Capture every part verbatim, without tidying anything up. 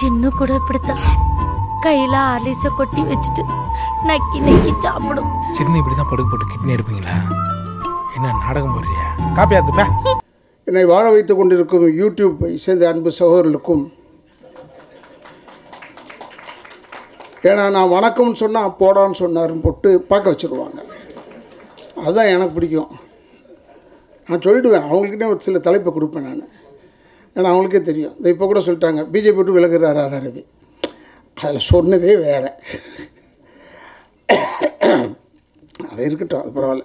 சின்ன கூட இப்படித்தான் கையில ஆலிச கொட்டி வச்சுட்டு நக்கி நக்கி சாப்பிடும். சின்ன இப்படிதான் படுக்க போட்டு கிட்னி எடுப்பீங்களா என்ன நாடகம் போடுறியா? காப்பியாத்துப்பா. என்னை வாழ வைத்து கொண்டிருக்கும் யூடியூப் சேர்ந்த அன்பு சகோதரர்களுக்கும், ஏன்னா நான் வணக்கம்னு சொன்னால் போடான்னு சொன்னாருன்னு போட்டு பார்க்க வச்சுருவாங்க. அதுதான் எனக்கு பிடிக்கும். நான் சொல்லிவிடுவேன், அவங்களுக்கிட்டே ஒரு சில தலைப்பை கொடுப்பேன் நான். ஏன்னா அவங்களுக்கே தெரியும். இதை இப்போ கூட சொல்லிட்டாங்க, பிஜேபி விட்டு விலகுறாரு ராதாரவி. அதில் சொன்னதே வேறு. அது இருக்கட்டும், அது பரவாயில்ல.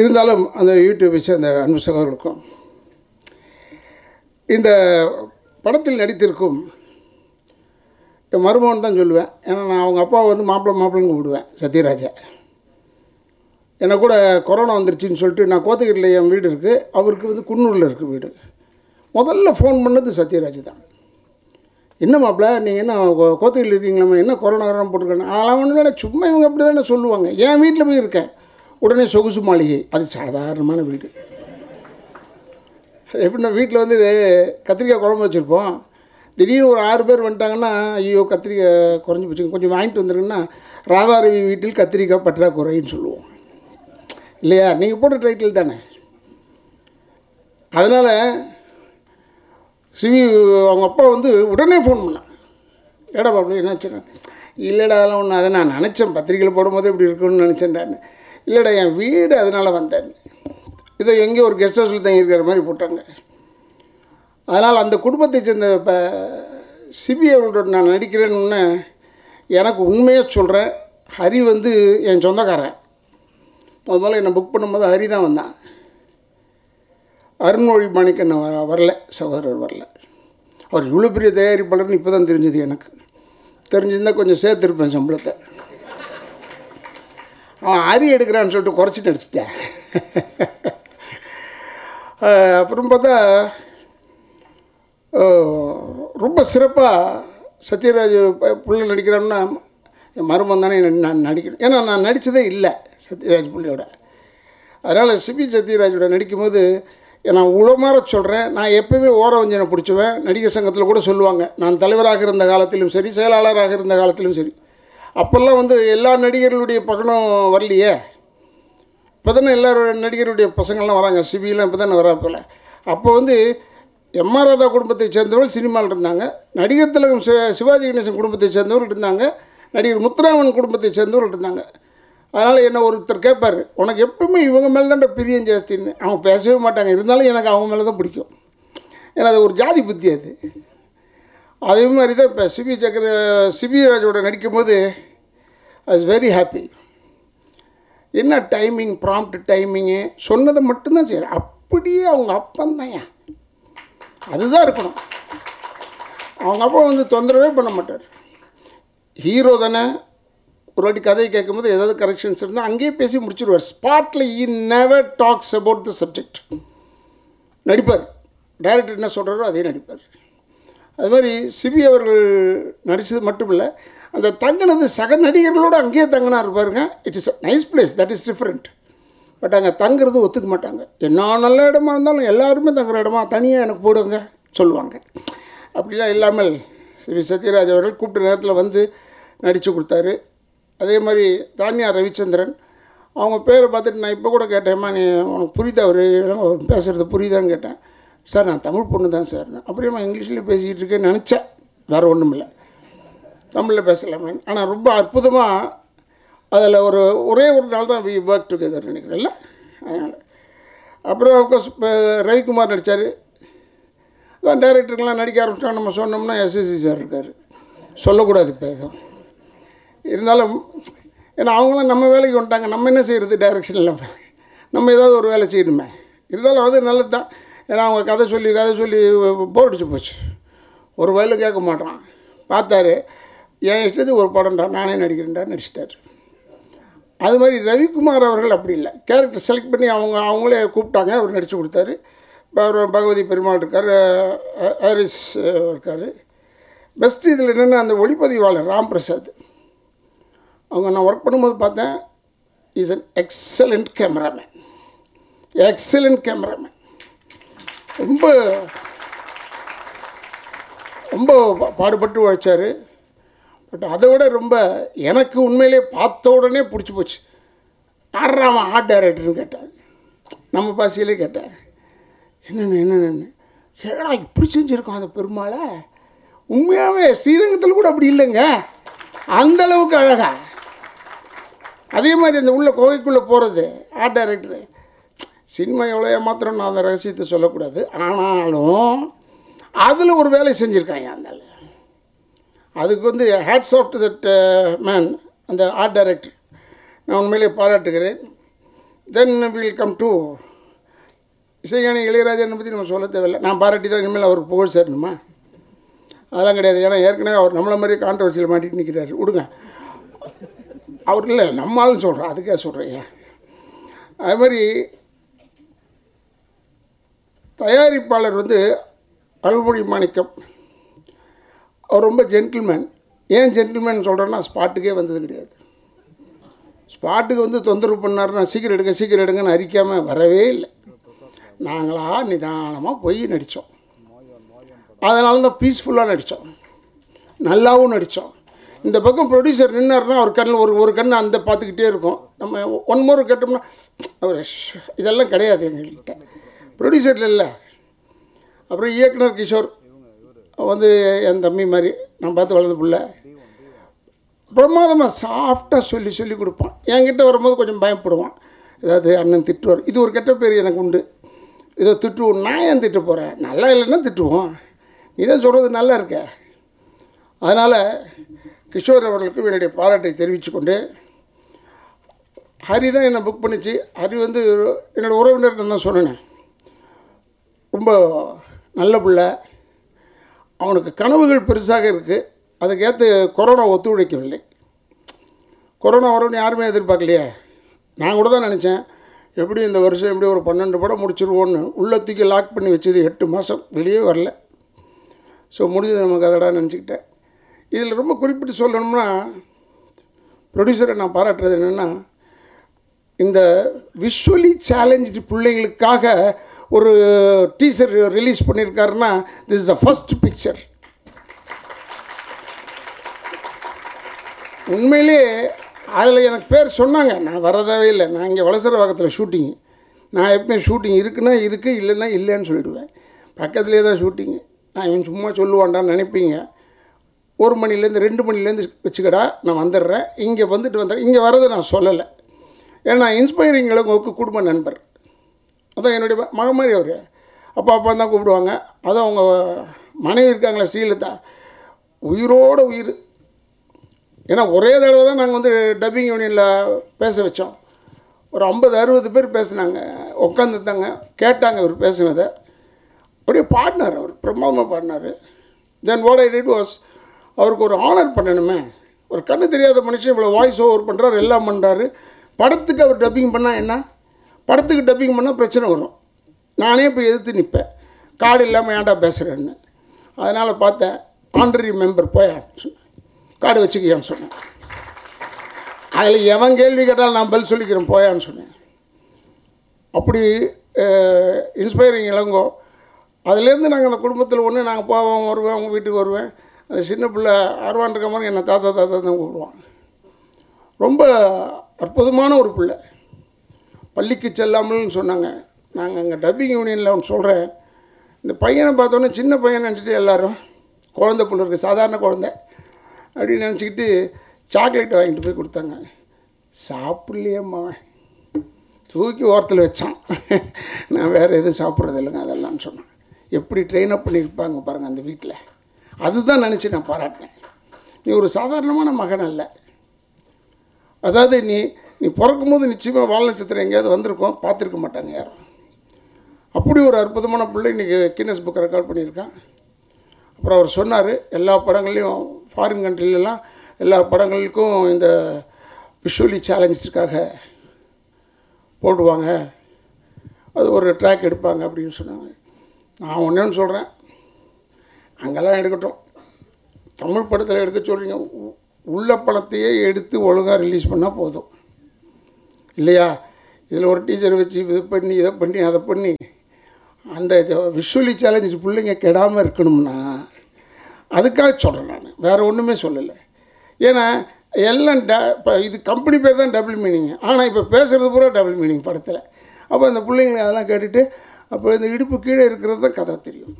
இருந்தாலும் அந்த யூடியூப் சேர்ந்த அன்பு சகோதரர்களுக்கும், இந்த படத்தில் நடித்திருக்கும் என் மருமகன் தான் சொல்லுவேன். ஏன்னா நான் அவங்க அப்பாவை வந்து மாப்பிள்ளை மாப்பிள்ளைன்னு கூப்பிடுவேன், சத்யராஜா. என்னை கூட கொரோனா வந்துருச்சுன்னு சொல்லிட்டு, நான் கோத்தகிரியில் என் வீடு இருக்குது, அவருக்கு வந்து குன்னூரில் இருக்குது வீடு. முதல்ல ஃபோன் பண்ணது சத்யராஜ் தான். என்ன மாப்பிள்ளை நீங்கள் என்ன கோத்தகிரியில் இருக்கீங்களாம்மா, என்ன கொரோனா வராமல் போட்டிருக்கேன். அதெல்லாம் ஒன்றும் வேலை, சும்மா இவங்க அப்படி தானே சொல்லுவாங்க. என் வீட்டில் போய் இருக்கேன், உடனே சொகுசு மாளிகை. அது சாதாரணமான வீடு. எப்படின்னா வீட்டில் வந்து கத்திரிக்காய் குழம்பு வச்சுருப்போம். திடீர்னு ஒரு ஆறு பேர் வந்துட்டாங்கன்னா, ஐயோ கத்திரிக்காய் குறைஞ்சி போச்சுங்க, கொஞ்சம் வாங்கிட்டு வந்துருங்கன்னா, ராதாரவி வீட்டில் கத்திரிக்காய் பற்றாக்குறைன்னு சொல்லுவோம் இல்லையா? நீங்கள் போட்ட டைட்டில் தானே. அதனால் சிவி அவங்க அப்பா வந்து உடனே ஃபோன் பண்ணான். ஏடா பாப்பா என்ன ஆச்சுன்னா, இல்லைடா அதெல்லாம் ஒன்று, அதை நான் நினச்சேன், பத்திரிக்கையில் போடும்போது இப்படி இருக்குன்னு நினச்சேன்டான்னு. இல்லைடா என் வீடு அதனால் வந்தேன், இதோ எங்கேயோ ஒரு கெஸ்ட் ஹவுஸில் தங்கியிருக்கிற மாதிரி போட்டாங்க. அதனால் அந்த குடும்பத்தை சேர்ந்த இப்போ சிபிஐவோட நான் நடிக்கிறேன்னு எனக்கு உண்மையாக சொல்கிறேன், ஹரி வந்து என் சொந்தக்காரன். அதனால் என்னை புக் பண்ணும்போது ஹரி தான் வந்தான். அருண்மொழி மாணிக்கண்ணன் வ வரல சகோதரர் வரல. அவர் இவ்வளோ பெரிய தயாரிப்பாளர்னு இப்போ தான் தெரிஞ்சது எனக்கு. தெரிஞ்சிருந்தால் கொஞ்சம் சேர்த்துருப்பேன் சம்பளத்தை. அவன் ஹரி எடுக்கிறான்னு சொல்லிட்டு குறைச்சிட்டு அடிச்சிட்டேன். அப்புறம் பார்த்தா ரொம்ப சிறப்பாக சத்யராஜ் பிள்ளை நடிக்கிறான்னா, என் மருமன் தானே நான் நடிக்கணும். ஏன்னா நான் நடித்ததே இல்லை சத்யராஜ் பிள்ளையோட. அதனால் சிபி சத்யராஜோட நடிக்கும்போது நான் உளமாற சொல்கிறேன், நான் எப்போயுமே ஓரவஞ்சனை பிடிச்சுவேன். நடிகர் சங்கத்தில் கூட சொல்லுவாங்க, நான் தலைவராக இருந்த காலத்திலும் சரி, செயலாளராக இருந்த காலத்திலும் சரி, அப்போல்லாம் வந்து எல்லா நடிகர்களுடைய பகனும் வரலையே. இப்போ தானே எல்லாரோட நடிகருடைய பசங்கள்லாம் வராங்க, சிபிலாம் இப்போ தானே வரா போல். அப்போ வந்து எம் ஆர் ராதா குடும்பத்தை சேர்ந்தவர்கள் சினிமாவில் இருந்தாங்க, நடிகர் திலகம் சிவாஜி கணேசன் குடும்பத்தை சேர்ந்தவர்கள் இருந்தாங்க, நடிகர் முத்துராமன் குடும்பத்தை சேர்ந்தவர்கள் இருந்தாங்க. அதனால் என்ன ஒருத்தர் கேட்பார், உனக்கு எப்பவுமே இவங்க மேலே தான்டா பிரியம் ஜாஸ்தின்னு. அவங்க பேசவே மாட்டாங்க, இருந்தாலும் எனக்கு அவங்க மேலே தான் பிடிக்கும். ஏன்னா அது ஒரு ஜாதி புத்தி. அது அதே மாதிரி தான் இப்போ சிபி சக்கர சிபிராஜோட நடிக்கும்போது ஐ இஸ் வெரி ஹாப்பி. என்ன டைமிங், ப்ராம்ப்ட் டைமிங்கு, சொன்னதை மட்டும்தான் செய்கிறேன். அப்படியே அவங்க அப்பந்தான் ஏன் அதுதான் இருக்கணும். அவங்க அப்பா வந்து தொந்தரவே பண்ண மாட்டார். ஹீரோ தானே, ஒரு வாட்டி கதையை கேட்கும்போது ஏதாவது கரெக்ஷன்ஸ் இருந்தால் அங்கேயே பேசி முடிச்சுடுவார் ஸ்பாட்டில். He never talks about the subject. நடிப்பார், டைரக்டர் என்ன சொல்கிறாரோ அதே நடிப்பார். அது மாதிரி சிபி அவர்கள் நடித்தது மட்டும் இல்லை, அந்த தங்கினது சக நடிகர்களோடு அங்கேயே தங்கினா இருப்பாருங்க. It is a nice place, that is different. But அங்கே தங்குறது ஒத்துக்க மாட்டாங்க. என்ன நல்ல இடமா இருந்தாலும் எல்லாருமே தங்குற இடமா, தனியாக எனக்கு போடுங்க சொல்லுவாங்க. அப்படிலாம் இல்லாமல் சிவி சத்யராஜ் அவர்கள் கூப்பிட்ட நேரத்தில் வந்து நடித்து கொடுத்தாரு. அதே மாதிரி தானியா ரவிச்சந்திரன், அவங்க பேரை பார்த்துட்டு நான் இப்போ கூட கேட்டேன்மா, நீ உனக்கு புரியுதா ஒரு பேசுகிறது புரியுதான்னு கேட்டேன். சார் நான் தமிழ் பொண்ணு தான் சார். அப்படியே நான் இங்கிலீஷில் பேசிக்கிட்டு இருக்கேன்னு நினச்சேன், வேறு ஒன்றும் இல்லை, தமிழில் பேசலாமே. ஆனால் ரொம்ப அற்புதமாக அதில் ஒரு ஒரே ஒரு நாள் தான் வி ஒர்க் டுகெதர் நினைக்கிறேன்ல. அதனால் அப்புறம் ஆஃப்கோர்ஸ் இப்போ ரவிக்குமார் நடித்தார். அதான் டைரக்டருக்கெலாம் நடிக்க ஆரம்பிச்சோம் நம்ம சொன்னோம்னா, எஸ்எஸ்சி சார் இருக்கார், சொல்லக்கூடாது இப்போ. இருந்தாலும் ஏன்னா அவங்களாம் நம்ம வேலைக்கு வந்துட்டாங்க, நம்ம என்ன செய்கிறது டைரக்ஷன் இல்லாமல், நம்ம ஏதாவது ஒரு வேலை செய்யணுமே. இருந்தாலும் அது நல்லது தான். ஏன்னா அவங்க கதை சொல்லி கதை சொல்லி போர் அடிச்சு போச்சு, ஒரு வயலும் கேட்க மாட்டான். பார்த்தாரு, என் இஷ்டத்துக்கு ஒரு படம்டான், நானே நடிக்கிறேன்டான்னு நடிச்சிட்டார். அது மாதிரி ரவிக்குமார் அவர்கள் அப்படி இல்லை, கேரக்டர் செலக்ட் பண்ணி அவங்க அவங்களே கூப்பிட்டாங்க, அவர் நடித்து கொடுத்தாரு. பகவதி பெருமாள் இருக்கார், ஹாரிஸ் இருக்கார். பெஸ்ட் இதில் என்னென்னா, அந்த ஒளிப்பதிவாளர் ராம் பிரசாத், அவங்க நான் ஒர்க் பண்ணும்போது பார்த்தேன், is an excellent cameraman. Excellent cameraman ரொம்ப ரொம்ப பாடுபட்டு உழைச்சார். பட் அதை விட ரொம்ப எனக்கு உண்மையிலே பார்த்த உடனே பிடிச்சி போச்சு. யாராம ஆர்ட் டைரக்டர்னு கேட்டாங்க, நம்ம பாசியிலே கேட்டேன், என்னென்ன என்னென்னு ஏன்னா இப்படி செஞ்சுருக்கோம் அந்த பெருமாளை. உண்மையாகவே ஸ்ரீரங்கத்தில் கூட அப்படி இல்லைங்க, அந்தளவுக்கு அழகா. அதே மாதிரி அந்த உள்ள கோவைக்குள்ளே போகிறது ஆர்ட் டைரக்டரு சினிமா எவ்வளோ ஏமாத்திரம் நான் அந்த ரகசியத்தை சொல்லக்கூடாது. ஆனாலும் அதில் ஒரு வேலை செஞ்சுருக்காங்க அந்த. அதுக்கு வந்து hats off to that man, அந்த ஆர்ட் டைரக்டர், நான் உண்மையிலே பாராட்டுகிறேன். Then will come to Isaignani இளையராஜனை பற்றி நம்ம சொல்ல தேவையில்லை. நான் பாராட்டி தான் இனிமேல் அவருக்கு புகழ் சேரணுமா? அதெல்லாம் கிடையாது. ஏன்னா ஏற்கனவே அவர் நம்மளை மாதிரி கான்ட்ரவர்சியில் மாட்டிட்டு நிற்கிறாரு. விடுங்க, அவர் இல்லை நம்மளும் சொல்கிறேன், அதுக்காக சொல்கிறேன். அது மாதிரி தயாரிப்பாளர் வந்து அருள்மொழி மாணிக்கம், அவர் ரொம்ப ஜென்டில்மேன். ஏன் ஜென்டில்மேன் சொல்கிறேன்னா ஸ்பாட்டுக்கே வந்தது கிடையாது. ஸ்பாட்டுக்கு வந்து தொந்தரவு பண்ணார்னா சீக்கிரம் எடுங்க சீக்கிரம் எடுங்கன்னு அறிக்காமல் வரவே இல்லை. நாங்களாக நிதானமாக போய் நடித்தோம். அதனால தான் பீஸ்ஃபுல்லாக நடித்தோம், நல்லாவும் நடித்தோம். இந்த பக்கம் ப்ரொடியூசர் நின்னார்னா அவர் கண்ணில் ஒரு ஒரு கண்ணை அந்த பார்த்துக்கிட்டே இருக்கும். நம்ம ஒன் மோர் கேட்டோம்னா அவர் இதெல்லாம் கிடையாது எங்கள்கிட்ட. ப்ரொடியூசரில் இல்லை. அப்புறம் இயக்குனர் கிஷோர் வந்து என் தம்பி மாதிரி நான் பார்த்து வளர்ந்த பிள்ளை. பிரமாதமாக சாஃப்டாக சொல்லி சொல்லி கொடுப்பான். என்கிட்ட வரும்போது கொஞ்சம் பயப்படுவான், ஏதாவது அண்ணன் திட்டுவார். இது ஒரு கெட்ட பேர் எனக்கு உண்டு, இதை திட்டுவோம். நான் ஏன் திட்டு போகிறேன், நல்லா இல்லைன்னா திட்டுவோம். நீ தான் சொல்கிறது நல்லா இருக்க. அதனால் கிஷோர் அவர்களுக்கும் என்னுடைய பாராட்டை தெரிவித்துக்கொண்டு, ஹரி தான் என்னை புக் பண்ணிச்சு. ஹரி வந்து என்னோடய உறவினர் தான் சொன்னேன். ரொம்ப நல்ல பிள்ளை. அவனுக்கு கனவுகள் பெருசாக இருக்குது. அதுக்கேற்று கொரோனா ஒத்துழைக்கவில்லை. கொரோனா வரும்னு யாருமே எதிர்பார்க்கலையே. நான் கூட தான் நினச்சேன், எப்படி இந்த வருஷம் எப்படி ஒரு பன்னெண்டு படம் முடிச்சிருவோன்னு. உள்ளத்துக்கு லாக் பண்ணி வச்சது எட்டு மாதம் வெளியே வரல. ஸோ முடிஞ்சது நமக்கு அதடா நினச்சிக்கிட்டேன். இதில் ரொம்ப குறிப்பிட்டு சொல்லணும்னா ப்ரொடியூசரை நான் பாராட்டுறது என்னென்னா, இந்த விஷுவலி சேலஞ்சு பிள்ளைங்களுக்காக ஒரு டீசர் ரிலீஸ் பண்ணியிருக்காருன்னா, this is the first picture. உண்மையிலே அதில் எனக்கு பேர் சொன்னாங்க, நான் வரதவே இல்லை. நான் இங்கே வளசர பக்கத்தில் ஷூட்டிங்கு, நான் எப்பவுமே ஷூட்டிங் இருக்குன்னா இருக்குது, இல்லைன்னா இல்லைன்னு சொல்லிடுவேன். பக்கத்துலேயே தான் ஷூட்டிங்கு. நான் இவன் சும்மா சொல்லுவான்டான்னு நினைப்பீங்க. ஒரு மணிலேருந்து ரெண்டு மணிலேருந்து வச்சுக்கடா நான் வந்துடுறேன், இங்கே வந்துட்டு வந்துடுறேன். இங்கே வரதை நான் சொல்லலை, ஏன்னா இன்ஸ்பைரிங் அளவுக்கு குடும்ப நண்பர். அதான் என்னுடைய மக மாதிரி அவர் அப்பா அப்பா தான் கூப்பிடுவாங்க. அதான் அவங்க மனைவி இருக்காங்களா ஸ்ரீலதா, உயிரோட உயிர். ஏன்னா ஒரே தடவை தான் நாங்கள் வந்து டப்பிங் யூனியனில் பேச வச்சோம். ஒரு ஐம்பது அறுபது பேர் பேசினாங்க, உட்காந்துருந்தாங்க, கேட்டாங்க அவர் பேசினதை. அப்படியே பாடினார் அவர், பிரமாதமாக பாடினார். Then what I did was, அவருக்கு ஒரு ஆனர் பண்ணணுமே. ஒரு கண்ணு தெரியாத மனுஷன் இவ்வளோ வாய்ஸ் ஓவர் பண்ணுறாரு, எல்லாம் பண்ணுறாரு. படத்துக்கு அவர் டப்பிங் பண்ணால் என்ன, படத்துக்கு டப்பிங் பண்ணால் பிரச்சனை வரும். நானே இப்போ எதிர்த்து நிற்பேன், கார்டு இல்லாமல் ஏன்டா பேசுகிறேன்னு. அதனால் பார்த்தேன், ஆண்டரி மெம்பர் போய் கார்டு வச்சுக்கியான்னு சொன்னேன். அதில் எவன் கேள்வி கேட்டாலும் நான் பதில் சொல்லிக்கிறேன் போயான்னு சொன்னேன். அப்படி இன்ஸ்பைரிங் இளங்கோ. அதுலேருந்து நாங்கள் அந்த குடும்பத்தில் ஒன்று நாங்கள் போவோம், வருவேன், அவங்க வீட்டுக்கு வருவேன். அந்த சின்ன பிள்ளை அருவான் இருக்க மாதிரி என்னை தாத்தா தாத்தா தான் கூப்பிடுவாங்க. ரொம்ப அற்புதமான ஒரு பிள்ளை. பள்ளிக்கு செல்லாமல்னு சொன்னாங்க. நாங்கள் அங்கே டப்பிங் யூனியனில் ஒன்று சொல்கிறேன், இந்த பையனை பார்த்தோன்னே சின்ன பையனை நினச்சிட்டு எல்லாரும் குழந்தை பிள்ளை இருக்குது, சாதாரண குழந்தை அப்படின்னு நினச்சிக்கிட்டு சாக்லேட்டை வாங்கிட்டு போய் கொடுத்தாங்க. சாப்பிட்லையேம்மா, தூக்கி ஓரத்தில் வச்சான். நான் வேறு எதுவும் சாப்பிட்றது இல்லைங்க அதெல்லாம் சொன்னேன். எப்படி ட்ரெயின் அப் பண்ணியிருப்பாங்க பாருங்கள் அந்த வீட்டில். அதுதான் நினச்சி நான் பாராட்டினேன், நீ ஒரு சாதாரணமான மகன் அல்ல. அதாவது நீ நீ பிறக்கும் போது நிச்சயமாக வால் நட்சத்திரம் எங்கேயாவது வந்திருக்கோம், பார்த்துருக்க மாட்டாங்க யாரும். அப்படி ஒரு அற்புதமான பிள்ளை இன்றைக்கி கின்னஸ் புக் ரெக்கார்ட் பண்ணியிருக்கான். அப்புறம் அவர் சொன்னார், எல்லா படங்கள்லேயும் ஃபாரின் கண்ட்ரிலெலாம் எல்லா படங்களுக்கும் இந்த விஷுவலி சேலஞ்சஸுக்காக போடுவாங்க, அது ஒரு ட்ராக் எடுப்பாங்க அப்படின்னு சொன்னாங்க. நான் ஒன்றேன்னு சொல்கிறேன், அங்கெல்லாம் எடுக்கட்டும், தமிழ் படத்தில் எடுக்க சொல்கிறீங்க, உள்ள படத்தையே எடுத்து ஒழுங்காக ரிலீஸ் பண்ணால் போதும் இல்லையா? இதில் ஒரு டீச்சர் வச்சு இது பண்ணி இதை பண்ணி அதை பண்ணி அந்த விஷுவலி சேலஞ்சஸ் பிள்ளைங்க கெடாமல் இருக்கணும்னா அதுக்காக சொல்கிறேன் நான், வேறு ஒன்றுமே சொல்லலை. ஏன்னா எல்லாம் ட இப்போ இது கம்பெனி பேர் தான் டபுள் மீனிங், ஆனால் இப்போ பேசுகிறது பூரா டபுள் மீனிங் படத்தில். அப்போ அந்த பிள்ளைங்களை அதெல்லாம் கேட்டுட்டு அப்போ இந்த இடுப்பு கீழே இருக்கிறது தான் கதை தெரியும்.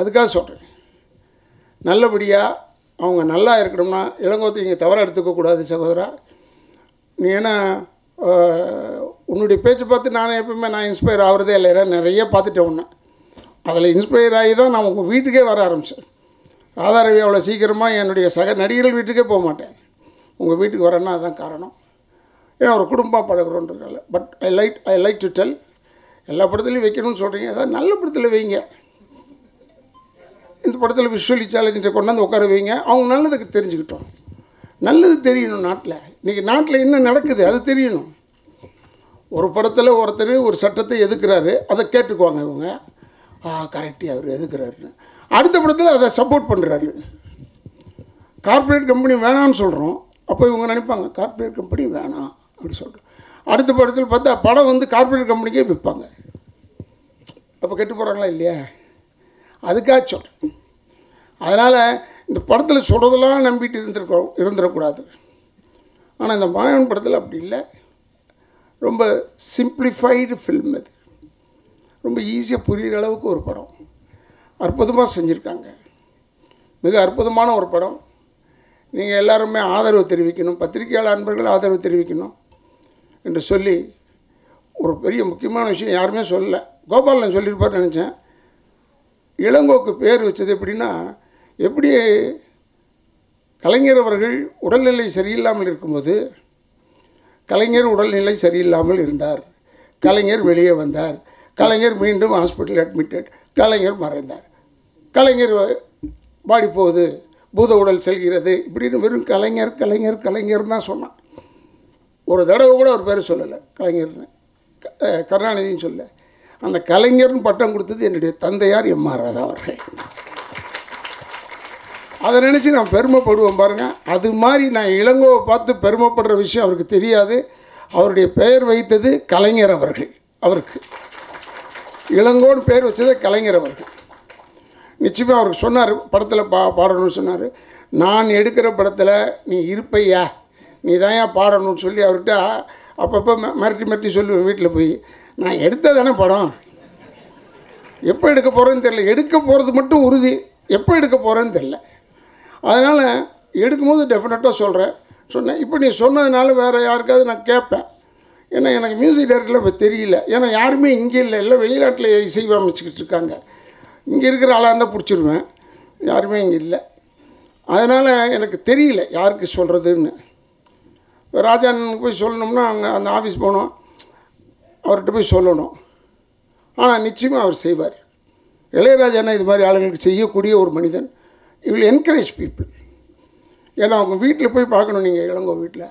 அதுக்காக சொல்கிறேன், நல்லபடியாக அவங்க நல்லா இருக்கணும்னா இளங்கோத்தை இங்கே தவறாக எடுத்துக்கக்கூடாது சகோதரா. நீ ஏன்னா உன்னுடைய பேச்சு பார்த்து நானே எப்பவுமே நான் இன்ஸ்பயர் ஆகிறதே இல்லை, ஏன்னா நிறைய பார்த்துட்டேன் ஒன்று. அதில் இன்ஸ்பயர் ஆகி தான் நான் உங்கள் வீட்டுக்கே வர ஆரம்பித்தேன். ராதாரவி அவ்வளோ சீக்கிரமாக என்னுடைய சக நடிகர்கள் வீட்டுக்கே போக மாட்டேன், உங்கள் வீட்டுக்கு வரேன்னா அதுதான் காரணம். ஏன்னா ஒரு குடும்பமாக பழகிறோன்றதுனால. But I like I like to tell, எல்லா படத்துலையும் வைக்கணும்னு சொல்கிறீங்க, ஏதாவது நல்ல படத்தில் வைங்க. இந்த படத்தில் விஷுவலி சேலஞ்சிட்ட கொண்டாந்து உட்கார வைங்க, அவங்க நல்லதுக்கு தெரிஞ்சுக்கிட்டோம். நல்லது தெரியணும் நாட்டில், இன்றைக்கி நாட்டில் என்ன நடக்குது அது தெரியணும். ஒரு படத்தில் ஒருத்தர் ஒரு சட்டத்தை எதுக்குறாரு, அதை கேட்டுக்குவாங்க இவங்க, ஆ கரெக்டி அவர் எதுக்குறாருன்னு. அடுத்த படத்தில் அதை சப்போர்ட் பண்ணுறாரு. கார்ப்பரேட் கம்பெனி வேணான்னு சொல்கிறோம், அப்போ இவங்க நினைப்பாங்க கார்ப்பரேட் கம்பெனி வேணாம் அப்படின்னு சொல்கிறோம். அடுத்த படத்தில் பார்த்தா படம் வந்து கார்ப்பரேட் கம்பெனிக்கே விற்பாங்க. அப்போ கெட்டு போகிறாங்களா இல்லையா? அதுக்காக சொல்கிறேன். அதனால் இந்த படத்தில் சொல்கிறதெல்லாம் நம்பிட்டு இருந்துருக்க இருந்துடக்கூடாது. ஆனால் இந்த மாயன் படத்தில் அப்படி இல்லை, ரொம்ப சிம்பிளிஃபைடு ஃபில்ம். அது ரொம்ப ஈஸியாக புரிகிற அளவுக்கு ஒரு படம் அற்புதமாக செஞ்சுருக்காங்க, மிக அற்புதமான ஒரு படம். நீங்கள் எல்லாருமே ஆதரவு தெரிவிக்கணும், பத்திரிகையாளர் அன்பர்கள் ஆதரவு தெரிவிக்கணும் என்று சொல்லி ஒரு பெரிய முக்கியமான விஷயம் யாருமே சொல்லலை. கோபாலன் சொல்லியிருப்பார்னு நினச்சேன். இளங்கோக்கு பேர் வச்சது எப்படின்னா, எப்படி கலைஞர் அவர்கள் உடல்நிலை சரியில்லாமல் இருக்கும்போது கலைஞர் உடல்நிலை சரியில்லாமல் இருந்தார், கலைஞர் வெளியே வந்தார், கலைஞர் மீண்டும் ஹாஸ்பிட்டல் அட்மிட்டட், கலைஞர் மறைந்தார், கலைஞர் பாடி போகுது, பூத உடல் செல்கிறது இப்படின்னு வெறும் கலைஞர் கலைஞர் கலைஞர் தான் சொன்னான். ஒரு தடவை கூட ஒரு பேர் சொல்லலை கலைஞர்னு, கருணாநிதினு சொல்லலை. அந்த கலைஞர்னு பட்டம் கொடுத்தது என்னுடைய தந்தையார் எம் ஆர் ராதா அவர்கள். அதை நினச்சி நான் பெருமைப்படுவேன் பாருங்கள். அது மாதிரி நான் இளங்கோவை பார்த்து பெருமைப்படுற விஷயம் அவருக்கு தெரியாது. அவருடைய பெயர் வைத்தது கலைஞர் அவர்கள், அவருக்கு இளங்கோன்னு பேர் வச்சது கலைஞர் அவர்கள். நிச்சயமாக அவருக்கு சொன்னார் படத்தில் பா பாடணும்னு சொன்னார். நான் எடுக்கிற படத்தில் நீ இருப்பையா, நீ தான் ஏன் பாடணும்னு சொல்லி அவர்கிட்ட அப்பப்போ மிரட்டி மிரட்டி சொல்லுவேன் வீட்டில் போய். நான் எடுத்தால் தானே படம், எப்போ எடுக்க போகிறேன்னு தெரில, எடுக்க போகிறது மட்டும் உறுதி, எப்போ எடுக்க போகிறேன்னு தெரில. அதனால் எடுக்கும்போது டெஃபினட்டாக சொல்கிறேன் சொன்னேன். இப்போ நீ சொன்னதுனால வேறு யாருக்காவது நான் கேட்பேன், ஏன்னா எனக்கு மியூசிக் டைரக்டரில் இப்போ தெரியல, ஏன்னா யாருமே இங்கே இல்லை, இல்லை வெளிநாட்டில் இசைவமைச்சிக்கிட்டு இருக்காங்க. இங்கே இருக்கிற ஆளாக இருந்தால் பிடிச்சிருவேன், யாருமே இங்கே இல்லை, அதனால் எனக்கு தெரியல யாருக்கு சொல்கிறதுன்னு. ராஜாண்ணனுக்கு போய் சொல்லணும்னா அங்கே அந்த ஆஃபீஸ் போனோம், அவர்கிட்ட போய் சொல்லணும். ஆனால் நிச்சயமாக அவர் செய்வார். இளையராஜாண்ணா இது மாதிரி ஆளுங்களுக்கு செய்யக்கூடிய ஒரு மனிதன். இவள் என்கரேஜ் பீப்புள், ஏன்னா அவங்க வீட்டில் போய் பார்க்கணும். நீங்கள் இளங்கோ வீட்டில்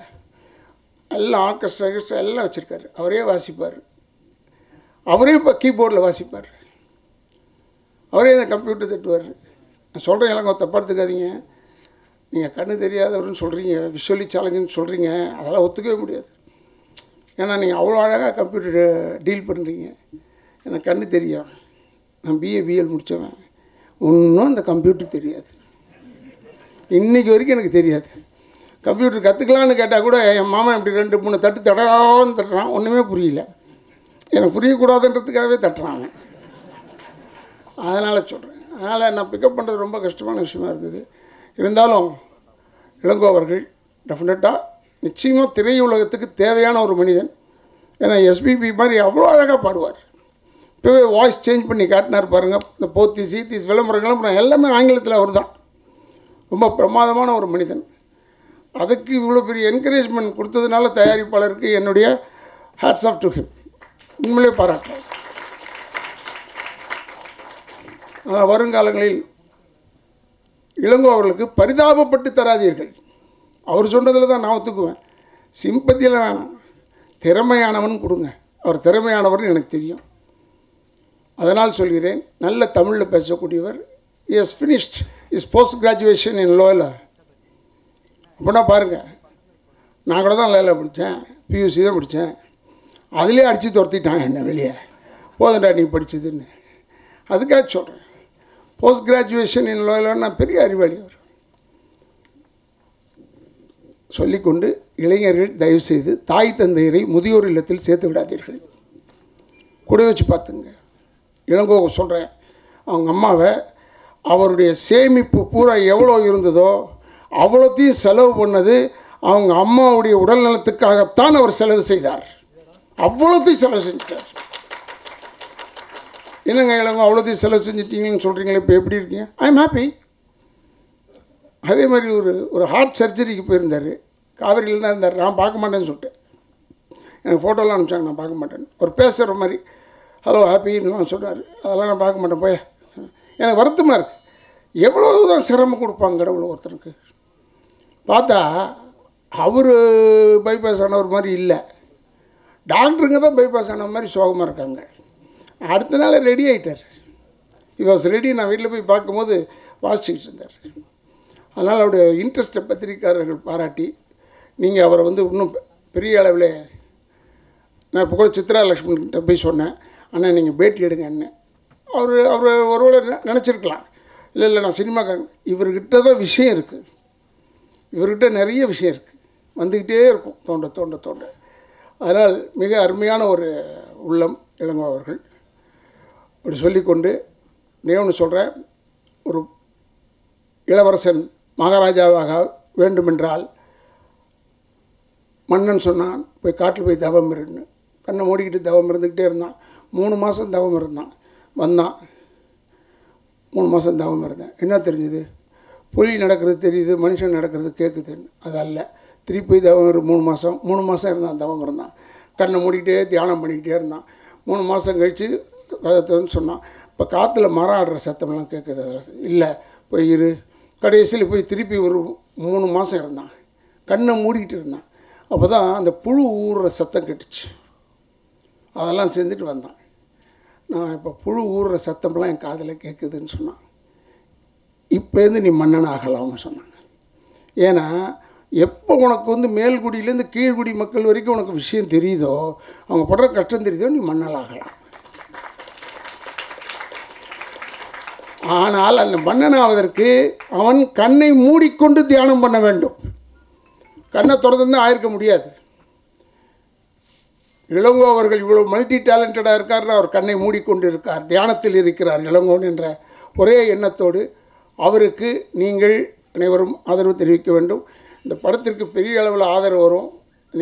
எல்லாம் ஆர்கெஸ்ட்ரா ஆர்கெஸ்ட்ரா எல்லாம் வச்சுருக்காரு, அவரே வாசிப்பார், அவரே இப்போ கீபோர்டில் வாசிப்பார், அவரே இந்த கம்ப்யூட்டர் தட்டுவார். நான் சொல்கிறேன் இளங்கோ தப்பாக எடுத்துக்காதீங்க, நீங்கள் கண்ணு தெரியாதவருன்னு சொல்கிறீங்க, விஷுவலி சேலஞ்சுன்னு சொல்கிறீங்க, அதெல்லாம் ஒத்துக்கவே முடியாது. ஏன்னா நீங்கள் அவ்வளோ அழகாக கம்ப்யூட்டர் டீல் பண்ணுறீங்க. எனக்கு கண்ணு தெரியும், நான் பிஏ பிஎல் முடித்தவன், ஒன்றும் அந்த கம்ப்யூட்டர் தெரியாது, இன்றைக்கி வரைக்கும் எனக்கு தெரியாது. கம்ப்யூட்டர் கற்றுக்கலான்னு கேட்டால் கூட என் மாமன் இப்படி ரெண்டு மூணு தட்டு தடரான்னு தட்டுறான், ஒன்றுமே புரியல. எனக்கு புரியக்கூடாதுன்றதுக்காகவே தட்டுறான். அதனால் சொல்கிறேன், அதனால் நான் பிக்கப் பண்ணுறது ரொம்ப கஷ்டமான விஷயமா இருந்தது. இருந்தாலும் இளங்கோ அவர்கள் டெஃபினட்டாக நிச்சயமாக திரையுலகத்துக்கு தேவையான ஒரு மனிதன். ஏன்னா எஸ்பிபி மாதிரி அவ்வளோ அழகாக பாடுவார். இப்போவே வாய்ஸ் சேஞ்ச் பண்ணி காட்டினார் பாருங்கள், இந்த போத்தி சீத்தீஸ் விளம்பரங்களும் எல்லாமே ஆங்கிலத்தில் அவர் தான். ரொம்ப பிரமாதமான ஒரு மனிதன். அதுக்கு இவ்வளோ பெரிய என்கரேஜ்மெண்ட் கொடுத்ததுனால தயாரிப்பாளருக்கு என்னுடைய ஹேட்ஸ் ஆஃப் டு ஹிம், உண்மையிலே பாராட்டுறேன். ஆனால் வருங்காலங்களில் இளங்கோ அவர்களுக்கு பரிதாபப்பட்டு தராதீர்கள். அவர் சொன்னதில் தான் நான் ஒத்துக்குவேன், சிம்பத்தியில் வேணாம், திறமையானவன் கொடுங்க. அவர் திறமையானவர்னு எனக்கு தெரியும், அதனால் சொல்கிறேன். நல்ல தமிழில் பேசக்கூடியவர். Is finished is post graduation in Loyola. அப்படின்னா பாருங்கள், நான் கூட தான் லேல படித்தேன், பியூசி தான் படித்தேன், அதிலே அடித்து துரத்திட்டான் என்ன வெளியே, போதண்டா நீ படித்ததுன்னு. அதுக்காக சொல்கிறேன், போஸ்ட் கிராஜுவேஷன் இன் லோயலான்னு நான் பெரிய அறிவாளி அவர் சொல்லிக்கொண்டு, இளைஞர்கள் தயவுசெய்து தாய் தந்தையரை முதியோர் இல்லத்தில் சேர்த்து விடாதீர்கள். கூட வச்சு பார்த்துங்க. இளங்கோ சொல்கிறேன், அவங்க அம்மாவை அவருடைய சேமிப்பு பூரா எவ்வளோ இருந்ததோ அவ்வளோத்தையும் செலவு பண்ணது அவங்க அம்மாவுடைய உடல் நலத்துக்காகத்தான் அவர் செலவு செய்தார். அவ்வளோத்தையும் செலவு செஞ்சிட்டார். என்னங்க இளங்கோ அவ்வளோத்தையும் செலவு செஞ்சிட்டீங்கன்னு சொல்கிறீங்களே, இப்போ எப்படி இருக்கீங்க? I am happy. அதே மாதிரி ஒரு ஒரு ஹார்ட் சர்ஜரிக்கு போயிருந்தார். காவிரியில் தான் இருந்தார். நான் பார்க்க மாட்டேன்னு சொல்லிட்டேன். எனக்கு ஃபோட்டோலாம் அனுப்பிச்சாங்க, நான் பார்க்க மாட்டேன். ஒரு பேசுகிற மாதிரி ஹலோ ஹாப்பின்னு சொல்கிறார். அதெல்லாம் நான் பார்க்க மாட்டேன் போய். எனக்கு வருத்தமாக இருக்குது. எவ்வளோ தான் சிரமம் கொடுப்பாங்க கடவுள் ஒருத்தனுக்கு. பார்த்தா அவர் பைபாஸ் ஆனவர் மாதிரி இல்லை, டாக்டருங்க தான் பைபாஸ் ஆன மாதிரி சோகமாக இருக்காங்க. அடுத்த நாள் ரெடி ஆகிட்டார். He was ready. நான் வீட்டில் போய் பார்க்கும்போது வாசிச்சுக்கிட்டு இருந்தார். அதனால் அவருடைய இன்ட்ரெஸ்ட்டை பத்திரிக்கையாளர்கள் பாராட்டி, நீங்கள் அவரை வந்து இன்னும் பெரிய அளவில், நான் இப்போ கூட சித்ரா லக்ஷ்மண்கிட்ட போய் சொன்னேன், ஆனால் நீங்கள் பேட்டி எடுங்க என்ன. அவர் அவர் ஒருவேளை நினச்சிருக்கலாம், இல்லை இல்லை நான் சினிமாக்காரன். இவர்கிட்ட தான் விஷயம் இருக்குது, இவர்கிட்ட நிறைய விஷயம் இருக்குது, வந்துக்கிட்டே இருக்கும் தோண்ட தோண்ட தோண்ட. அதனால் மிக அருமையான ஒரு உள்ளம் இளங்கோ அவர்கள். அப்படி சொல்லிக்கொண்டு நேவனு சொல்கிறேன், ஒரு இளவரசன் மகாராஜாவாக வேண்டுமென்றால் மன்னன் சொன்னான் போய் காட்டில் போய் தவம் இருன்னு. கண்ணை மூடிக்கிட்டு தவம் இருந்துக்கிட்டே இருந்தான். மூணு மாதம் தவம் இருந்தான். வந்தான். மூணு மாதம் தவம் இருந்தேன். என்ன தெரிஞ்சுது? புலி நடக்கிறது தெரியுது, மனுஷன் நடக்கிறது கேட்குதுன்னு. அது அல்ல, திருப்பி போய் தவம் இரு. மூணு மாதம் மூணு மாதம் இருந்தான், தவம் இருந்தான். கண்ணை மூடிக்கிட்டே தியானம் பண்ணிக்கிட்டே இருந்தான். மூணு மாதம் கழித்து கதத்துன்னு சொன்னான். இப்போ காற்றுல மரம் ஆடுற சத்தம்லாம் கேட்குது, இல்லை போய் இரு. கடைசியில் போய் திருப்பி ஒரு மூணு மாதம் இருந்தான். கண்ணை மூடிக்கிட்டு இருந்தான். அப்போ தான் அந்த புழு ஊறுற சத்தம் கேட்டுச்சு. அதெல்லாம் செஞ்சுட்டு வந்தான். நான் இப்போ புழு ஊறுற சத்தம்லாம் என் காதில் கேட்குதுன்னு சொன்னான். இப்போருந்து நீ மன்னன் ஆகலாம்னு சொன்னாங்க. ஏன்னா எப்போ உனக்கு வந்து மேல்குடியிலேருந்து கீழ்குடி மக்கள் வரைக்கும் உனக்கு விஷயம் தெரியுதோ, அவங்க படுற கஷ்டம் தெரியுதோ, நீ மன்னன் ஆகலாம். ஆனால் அந்த மன்னனாவதற்கு அவன் கண்ணை மூடிக்கொண்டு தியானம் பண்ண வேண்டும். கண்ணை திறந்து ஆயிருக்க முடியாது. இளங்கோ அவர்கள் இவ்வளோ மல்டி டேலண்டடாக இருக்கார்னா அவர் கண்ணை மூடிக்கொண்டு இருக்கார், தியானத்தில் இருக்கிறார் இளங்கோன் என்ற ஒரே எண்ணத்தோடு அவருக்கு நீங்கள் அனைவரும் ஆதரவு தெரிவிக்க வேண்டும். இந்த படத்திற்கு பெரிய அளவில் ஆதரவு வரும்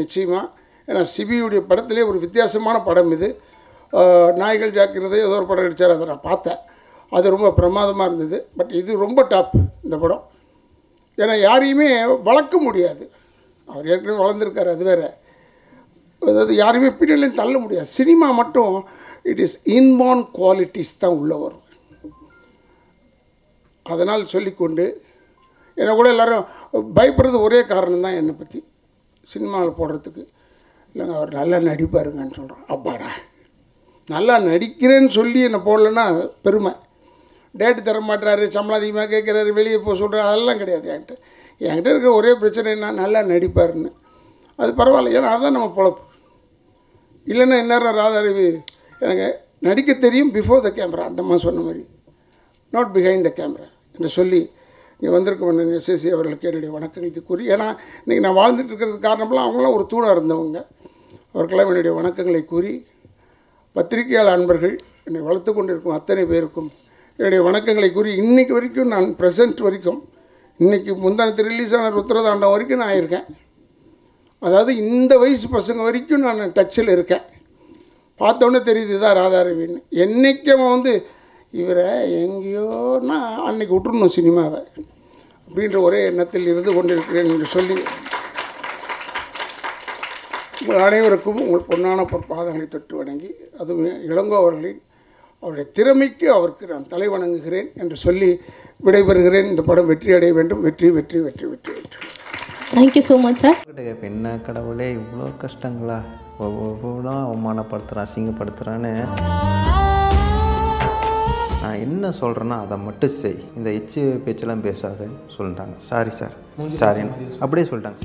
நிச்சயமாக. ஏன்னா சிபியுடைய படத்திலே ஒரு வித்தியாசமான படம் இது. நாய்கள் ஜாக்கிரதை ஏதோ ஒரு படம் அடித்தார், அதை நான் பார்த்தேன். அது ரொம்ப பிரமாதமாக இருந்தது. பட் இது ரொம்ப டாப் இந்த படம். ஏன்னா யாரையுமே வளர்க்க முடியாது. அவர் ஏற்கனவே வளர்ந்துருக்காரு, அது வேறு. அதாவது யாரையுமே பின்னாலேயும் தள்ள முடியாது. சினிமா மட்டும் இட் இஸ் இன்பார்ன் குவாலிட்டிஸ் தான் உள்ளே வரும். அதனால் சொல்லிக்கொண்டு, என்னை கூட எல்லோரும் பயப்படுறது ஒரே காரணம் தான் என்னை பற்றி சினிமாவில் போடுறதுக்கு. இல்லைங்க அவர் நல்லா நடிப்பாருங்கன்னு சொல்கிறோம். அப்பாடா நல்லா நடிக்கிறேன்னு சொல்லி என்னை போடலன்னா பெருமை. டேட்டு தர மாட்டுறாரு, சம்பளம் அதிகமாக கேட்குறாரு, வெளியே போக சொல்கிறாரு, அதெல்லாம் கிடையாது என்கிட்ட. என்கிட்ட இருக்க ஒரே பிரச்சனை என்ன, நல்லா நடிப்பாருன்னு. அது பரவாயில்ல, ஏன்னா அதுதான் நம்ம பொழப்பு. இல்லைன்னா என்ன ராதாரவி, எனக்கு நடிக்க தெரியும் பிஃபோர் த கேமரா, அந்த மாதிரி சொன்ன மாதிரி, நாட் பிஹைண்ட் த கேமரா என்று சொல்லி இங்கே வந்திருக்க எஸ்எஸ்சி அவர்களுக்கு என்னுடைய வணக்கங்களுக்கு கூறி, ஏன்னா இன்றைக்கி நான் வாழ்ந்துட்டு இருக்கிறதுக்கு காரணம்லாம் அவங்களாம் ஒரு தூணாக இருந்தவங்க. அவர்களெல்லாம் என்னுடைய வணக்கங்களை கூறி, பத்திரிகையாளர் அன்பர்கள் என்னை வளர்த்து கொண்டிருக்கும் அத்தனை பேருக்கும் என்னுடைய வணக்கங்களை கூறி, இன்றைக்கு வரைக்கும் நான் ப்ரெசண்ட் வரைக்கும், இன்றைக்கி முந்தானத்து ரிலீஸ் ஆன ருத்ரதாண்டம் வரைக்கும் நான் இருக்கேன். அதாவது இந்த வயசு பசங்க வரைக்கும் நான் டச்சில் இருக்கேன். பார்த்தோன்னே தெரியுது தான் ராதாரவின்னு. என்றைக்கு அவன் வந்து இவரை எங்கேயோன்னா அன்றைக்கி விட்டுருணும் சினிமாவை அப்படின்ற ஒரே எண்ணத்தில் இருந்து கொண்டிருக்கிறேன் என்று சொல்லி, உங்கள் அனைவருக்கும் உங்கள் பொன்னான பொற்பாதங்களை தொட்டு வணங்கி, அதுவும் இளங்கோ அவர்களின் அவருடைய திறமைக்கு அவருக்கு நான் தலை வணங்குகிறேன் என்று சொல்லி விடைபெறுகிறேன். இந்த படம் வெற்றி அடைய வேண்டும். வெற்றி வெற்றி வெற்றி வெற்றி வெற்றி. Thank you so much sir. என்ன கடவுளே, இவ்வளோ கஷ்டங்களா, ஒவ்வொரு அவமானப்படுத்துகிறான், அசிங்கப்படுத்துகிறான்னு. நான் என்ன சொல்கிறேன்னா அதை மட்டும் செய், இந்த எச்சு பேச்செல்லாம் பேசாதேன்னு சொல்லிட்டாங்க. சாரி சார் சாரின்னு அப்படியே சொல்லிட்டாங்க.